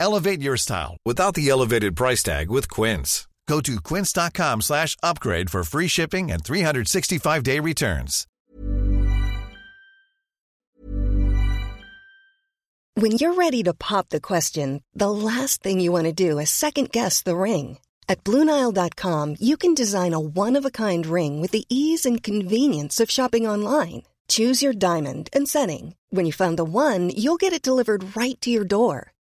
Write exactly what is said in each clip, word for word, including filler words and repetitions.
Elevate your style without the elevated price tag with Quince. Go to quince.com slash upgrade for free shipping and three sixty-five day returns. When you're ready to pop the question, the last thing you want to do is second-guess the ring. At Blue Nile dot com, you can design a one-of-a-kind ring with the ease and convenience of shopping online. Choose your diamond and setting. When you find the one, you'll get it delivered right to your door.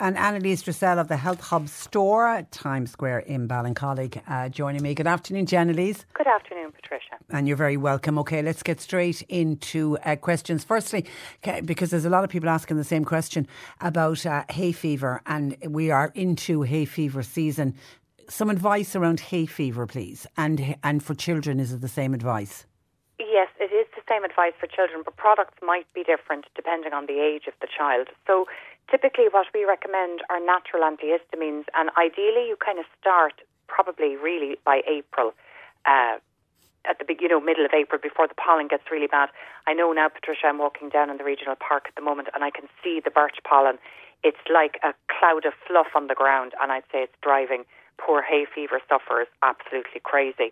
And Anneliese Drussell of the Health Hub Store at Times Square in Ballincollig uh, joining me. Good afternoon to you, Anneliese. Good afternoon, Patricia. And you're very welcome. OK, let's get straight into uh, questions. Firstly, because there's a lot of people asking the same question about uh, hay fever, and we are into hay fever season. Some advice around hay fever, please. And, and for children, is it the same advice? Yes, it is the same advice for children, but products might be different depending on the age of the child. So typically what we recommend are natural antihistamines, and ideally you kind of start probably really by April, uh, at the big, you know, middle of April, before the pollen gets really bad. I know now, Patricia, I'm walking down in the regional park at the moment and I can see the birch pollen. It's like a cloud of fluff on the ground, and I'd say it's driving poor hay fever sufferers absolutely crazy.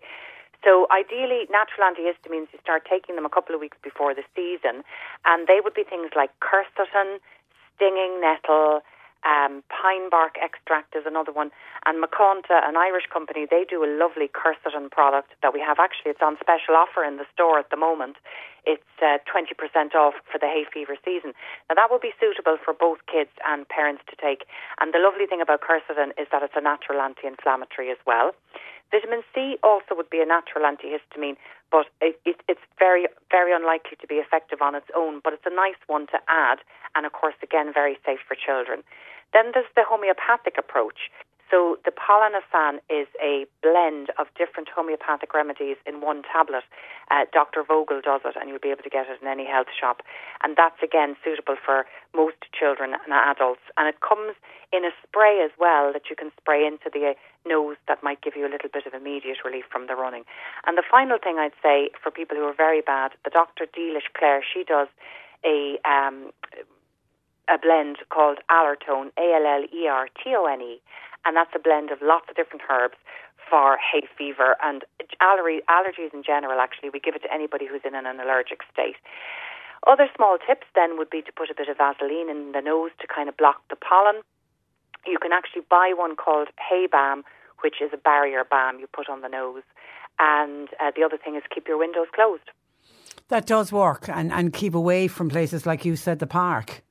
So ideally, natural antihistamines, you start taking them a couple of weeks before the season, and they would be things like quercetin, stinging nettle, um, pine bark extract is another one, and Maconta, an Irish company, they do a lovely quercetin product that we have. Actually, it's on special offer in the store at the moment. It's uh, twenty percent off for the hay fever season. Now, that would be suitable for both kids and parents to take. And the lovely thing about quercetin is that it's a natural anti-inflammatory as well. Vitamin C also would be a natural antihistamine, but it, it, it's very, very unlikely to be effective on its own, but it's a nice one to add, and of course, again, very safe for children. Then there's the homeopathic approach. So the Polynesan is a blend of different homeopathic remedies in one tablet. Uh, Doctor Vogel does it, and you'll be able to get it in any health shop. And that's, again, suitable for most children and adults. And it comes in a spray as well that you can spray into the nose that might give you a little bit of immediate relief from the running. And the final thing I'd say for people who are very bad, the Doctor Delish Clare, she does a um, a blend called Allertone, A L L E R T O N E, and that's a blend of lots of different herbs for hay fever and allergy, allergies in general, actually. We give it to anybody who's in an allergic state. Other small tips then would be to put a bit of Vaseline in the nose to kind of block the pollen. You can actually buy one called hay balm, which is a barrier balm you put on the nose. And uh, the other thing is keep your windows closed. That does work, and, and keep away from places, like you said, the park.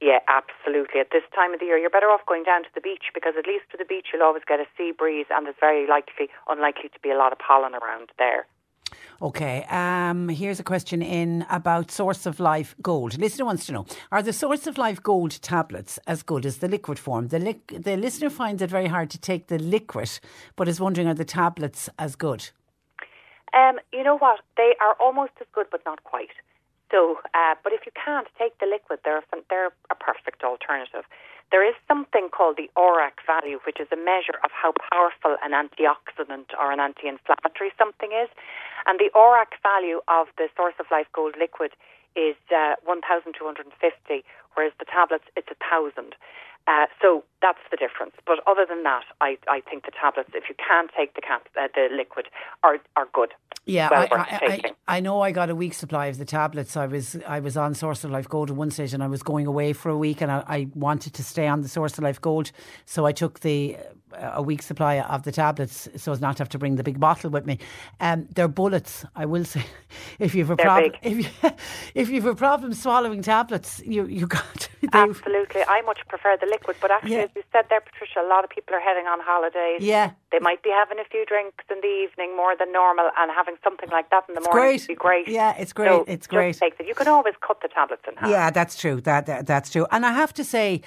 Yeah, absolutely. At this time of the year, you're better off going down to the beach, because at least to the beach, you'll always get a sea breeze, and there's very likely, unlikely to be a lot of pollen around there. OK, um, here's a question in about Source of Life Gold. A listener wants to know, are the Source of Life Gold tablets as good as the liquid form? The, li- the listener finds it very hard to take the liquid, but is wondering, are the tablets as good? Um, you know what? They are almost as good, but not quite. So, uh, but if you can't take the liquid, they're a, they're a perfect alternative. There is something called the O R A C value, which is a measure of how powerful an antioxidant or an anti-inflammatory something is. And the O R A C value of the Source of Life Gold liquid is uh, one thousand two hundred fifty, whereas the tablets, it's one thousand. Uh, so that's the difference. But other than that, I, I think the tablets, if you can take the cap, uh, the liquid, are are good. Yeah, well I, I, I, I know I got a week's supply of the tablets. I was I was on Source of Life Gold at one stage and I was going away for a week and I, I wanted to stay on the Source of Life Gold. So I took the uh, a week's supply of the tablets so as not to have to bring the big bottle with me. Um, they're bullets, I will say. If you've a problem, if, you, if you've a problem swallowing tablets, you, you got they, absolutely. I much prefer the liquid, but actually, yeah. as you said there, Patricia, a lot of people are heading on holidays. Yeah. They might be having a few drinks in the evening more than normal, and having something like that in the it's morning great. would be great. Yeah, it's great. So it's great. Take that. You can always cut the tablets in half. Yeah, that's true. That, that that's true. And I have to say,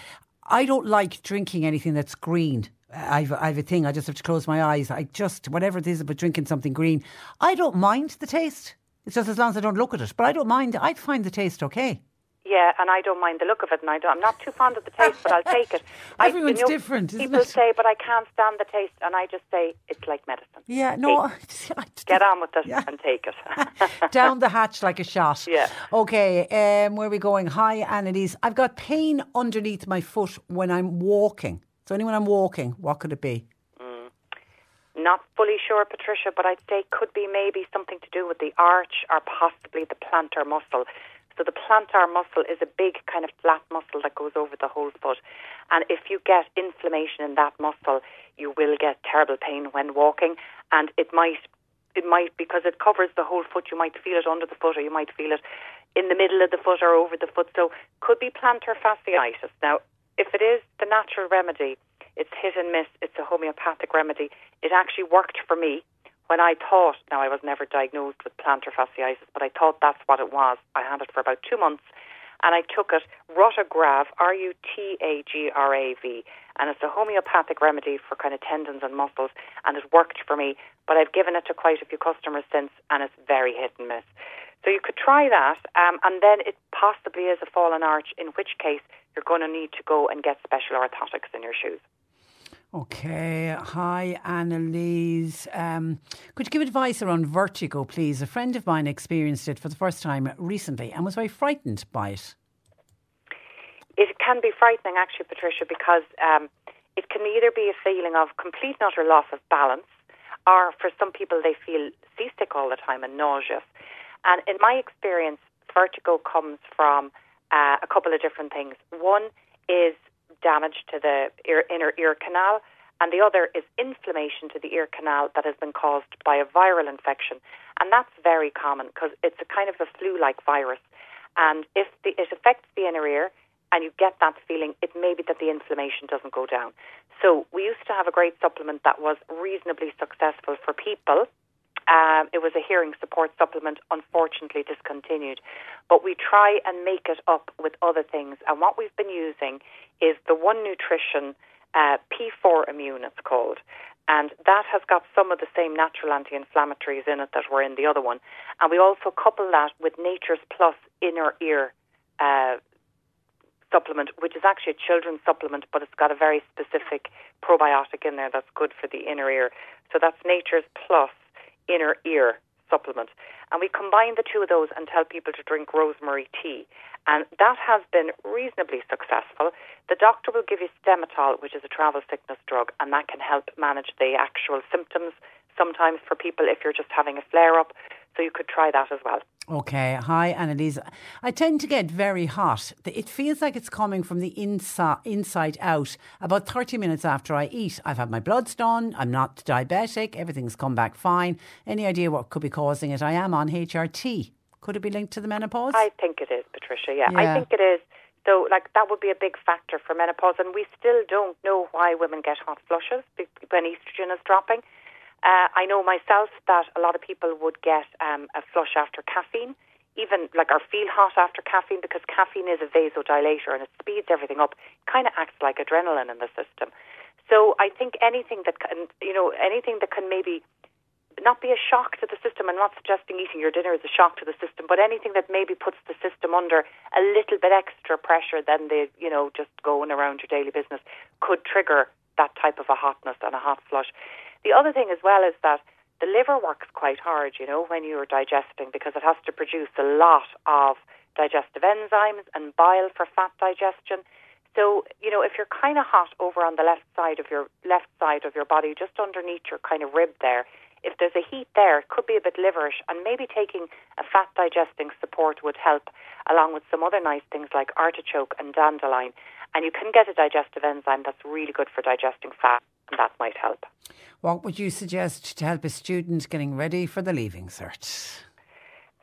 I don't like drinking anything that's green. I've, I have a thing. I just have to close my eyes. I just whatever it is about drinking something green, I don't mind the taste. It's just as long as I don't look at it. But I don't mind. I find the taste okay. Yeah, and I don't mind the look of it, and I don't, I'm not too fond of the taste, but I'll take it. Everyone's I, you know, different, isn't people it? People say, but I can't stand the taste, and I just say, it's like medicine. Yeah, no. I, I, Get on with it yeah. and take it. Down the hatch like a shot. Yeah. Okay, um, where are we going? Hi, Anneliese. I've got pain underneath my foot when I'm walking. So only when I'm walking, what could it be? Not fully sure, Patricia, but I'd say could be maybe something to do with the arch or possibly the plantar muscle. So the plantar muscle is a big kind of flat muscle that goes over the whole foot. And if you get inflammation in that muscle, you will get terrible pain when walking. And it might, it might because it covers the whole foot, you might feel it under the foot or you might feel it in the middle of the foot or over the foot. So could be plantar fasciitis. Now, if it is the natural remedy, it's hit and miss. It's a homeopathic remedy. It actually worked for me. When I thought, now I was never diagnosed with plantar fasciitis, but I thought that's what it was. I had it for about two months and I took it, Ruta Grav, R U T A G R A V, and it's a homeopathic remedy for kind of tendons and muscles, and it worked for me, but I've given it to quite a few customers since and it's very hit and miss. So you could try that, um, and then it possibly is a fallen arch, in which case you're going to need to go and get special orthotics in your shoes. Okay, hi Anneliese. Um, could you give advice around vertigo, please? A friend of mine experienced it for the first time recently and was very frightened by it. It can be frightening, actually, Patricia, because um, it can either be a feeling of complete and utter loss of balance, or for some people they feel seasick all the time and nauseous. And in my experience, vertigo comes from uh, a couple of different things. One is damage to the ear, inner ear canal, and the other is inflammation to the ear canal that has been caused by a viral infection, and that's very common because it's a kind of a flu-like virus, and if the, it affects the inner ear and you get that feeling, it may be that the inflammation doesn't go down. So we used to have a great supplement that was reasonably successful for people. Um, it was a hearing support supplement, unfortunately discontinued. But we try and make it up with other things. And what we've been using is the One Nutrition uh, P four Immune, it's called. And that has got some of the same natural anti-inflammatories in it that were in the other one. And we also couple that with Nature's Plus Inner Ear uh, supplement, which is actually a children's supplement, but it's got a very specific probiotic in there that's good for the inner ear. So that's Nature's Plus Inner Ear supplement, and we combine the two of those and tell people to drink rosemary tea, and that has been reasonably successful. The doctor will give you Stemetil, which is a travel sickness drug, and that can help manage the actual symptoms sometimes for people if you're just having a flare-up, so you could try that as well. Okay, hi Anneliese. I tend to get very hot. It feels like it's coming from the inside, inside out about thirty minutes after I eat. I've had my bloods done, I'm not diabetic, everything's come back fine. Any idea what could be causing it? I am on H R T. Could it be linked to the menopause? I think it is, Patricia, yeah. yeah. I think it is. So like that would be a big factor for menopause, and we still don't know why women get hot flushes when oestrogen is dropping. Uh, I know myself that a lot of people would get um, a flush after caffeine, even like or feel hot after caffeine, because caffeine is a vasodilator and it speeds everything up. It kind of acts like adrenaline in the system. So I think anything that can, you know, anything that can maybe not be a shock to the system. I'm not suggesting eating your dinner is a shock to the system, but anything that maybe puts the system under a little bit extra pressure than the, you know, just going around your daily business could trigger that type of a hotness and a hot flush. The other thing as well is that the liver works quite hard, you know, when you're digesting, because it has to produce a lot of digestive enzymes and bile for fat digestion. So, you know, if you're kind of hot over on the left side of your left side of your body, just underneath your kind of rib there, if there's a heat there, it could be a bit liverish, and maybe taking a fat digesting support would help, along with some other nice things like artichoke and dandelion. And you can get a digestive enzyme that's really good for digesting fat, and that might help. What would you suggest to help a student getting ready for the Leaving Cert?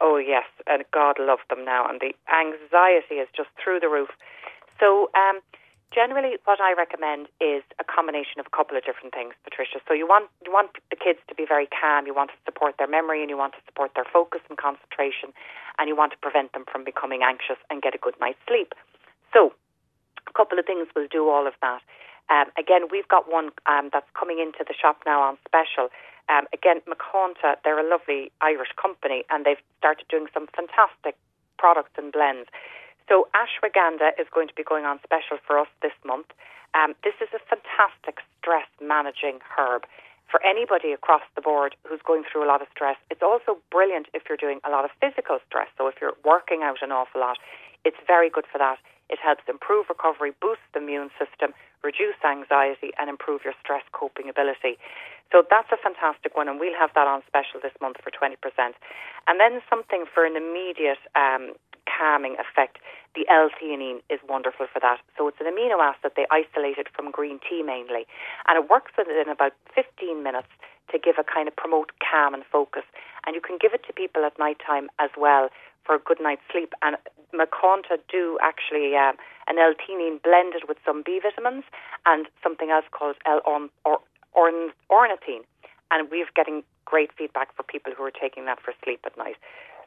Oh, yes, and God love them now, and the anxiety is just through the roof. So um, generally what I recommend is a combination of a couple of different things, Patricia. So you want you want the kids to be very calm, you want to support their memory, and you want to support their focus and concentration, and you want to prevent them from becoming anxious and get a good night's sleep. So a couple of things will do all of that. Um, again, we've got one um, that's coming into the shop now on special. Um, again, Maconta, they're a lovely Irish company, and they've started doing some fantastic products and blends. So ashwagandha is going to be going on special for us this month. Um, this is a fantastic stress-managing herb for anybody across the board who's going through a lot of stress. It's also brilliant if you're doing a lot of physical stress. So if you're working out an awful lot, it's very good for that. It helps improve recovery, boost the immune system, reduce anxiety, and improve your stress coping ability. So that's a fantastic one, and we'll have that on special this month for twenty percent. And then something for an immediate um, calming effect, the L-theanine is wonderful for that. So it's an amino acid they isolated from green tea mainly, and it works within about fifteen minutes to give a kind of promote calm and focus. And you can give it to people at nighttime as well for a good night's sleep. And Maconta do actually um, an L-theanine blended with some B vitamins and something else called L-ornithine. Or, or, ornithine. And we're getting great feedback for people who are taking that for sleep at night.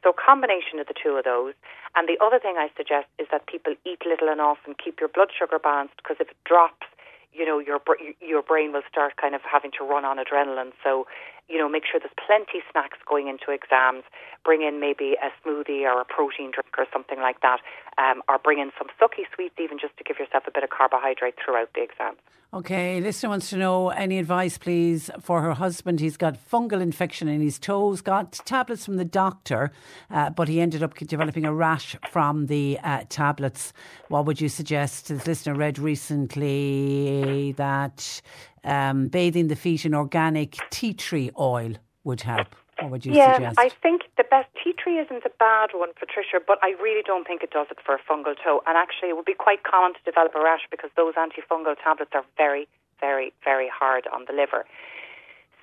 So a combination of the two of those. And the other thing I suggest is that people eat little and often, keep your blood sugar balanced, because if it drops, you know, your your brain will start kind of having to run on adrenaline. So, you know, make sure there's plenty snacks going into exams. Bring in maybe a smoothie or a protein drink or something like that, um, or bring in some sucky sweets even, just to give yourself a bit of carbohydrate throughout the exam. Okay, listener wants to know any advice, please, for her husband. He's got fungal infection in his toes, got tablets from the doctor, uh, but he ended up developing a rash from the uh, tablets. What would you suggest? This listener read recently that um, bathing the feet in organic tea tree oil would help. What would you yeah, suggest? Yeah, I think the best tea tree isn't a bad one, Patricia, but I really don't think it does it for a fungal toe. And actually, it would be quite common to develop a rash because those antifungal tablets are very, very, very hard on the liver.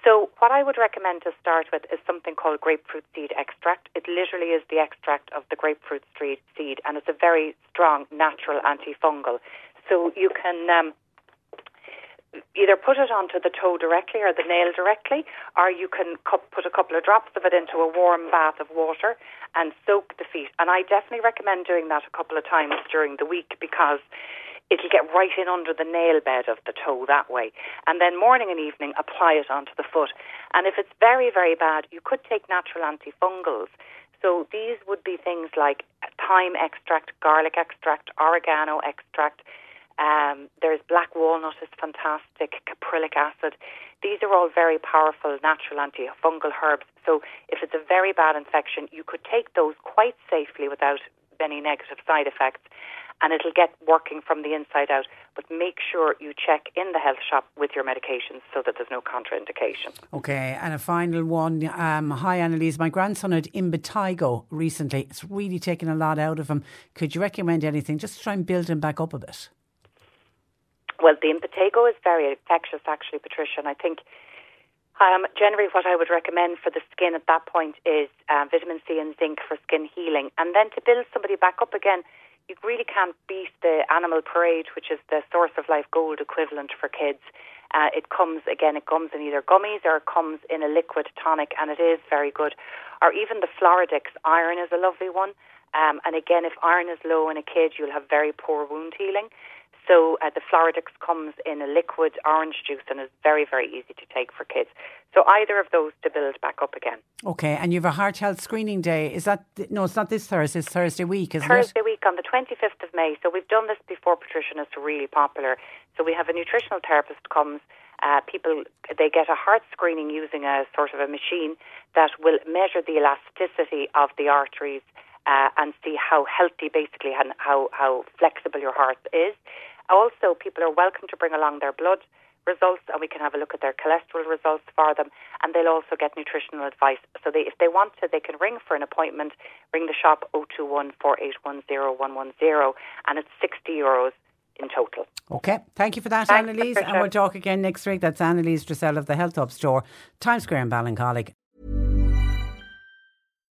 So what I would recommend to start with is something called grapefruit seed extract. It literally is the extract of the grapefruit seed, and it's a very strong natural antifungal. So you can Um, either put it onto the toe directly or the nail directly, or you can cu- put a couple of drops of it into a warm bath of water and soak the feet. And I definitely recommend doing that a couple of times during the week, because it'll get right in under the nail bed of the toe that way. And then morning and evening, apply it onto the foot. And if it's very, very bad, you could take natural antifungals. So these would be things like thyme extract, garlic extract, oregano extract. Um, there's black walnut is fantastic, caprylic acid. These are all very powerful natural antifungal herbs. So if it's a very bad infection, you could take those quite safely without any negative side effects, and it'll get working from the inside out. But make sure you check in the health shop with your medications so that there's no contraindication. Okay, and a final one. Um, hi, Anneliese. My grandson had impetigo recently. It's really taken a lot out of him. Could you recommend anything just to try and build him back up a bit? Well, the impetigo is very infectious, actually, Patricia, and I think um, generally what I would recommend for the skin at that point is uh, vitamin C and zinc for skin healing. And then to build somebody back up again, you really can't beat the Animal Parade, which is the Source of Life Gold equivalent for kids. Uh, it comes, again, it comes in either gummies or it comes in a liquid tonic, and it is very good. Or even the Floradix iron is a lovely one. Um, and again, if iron is low in a kid, you'll have very poor wound healing. So uh, the Floradix comes in a liquid orange juice and is very, very easy to take for kids. So either of those to build back up again. Okay, and you have a heart health screening day. Is that, no, it's not this Thursday, it's Thursday week, isn't it? Thursday week on the twenty-fifth of May. So we've done this before, Patricia, and it's really popular. So we have a nutritional therapist comes. Uh, people, they get a heart screening using a sort of a machine that will measure the elasticity of the arteries uh, and see how healthy, basically, and how, how flexible your heart is. Also, people are welcome to bring along their blood results, and we can have a look at their cholesterol results for them, and they'll also get nutritional advice. So they, if they want to, they can ring for an appointment, ring the shop oh two one, four eight one oh, one one oh, and it's sixty euros in total. Okay, thank you for that, Thanks, Anneliese, and we'll talk again next week. That's Anneliese Drussell of the Health Hub Store, Times Square in Ballincollig.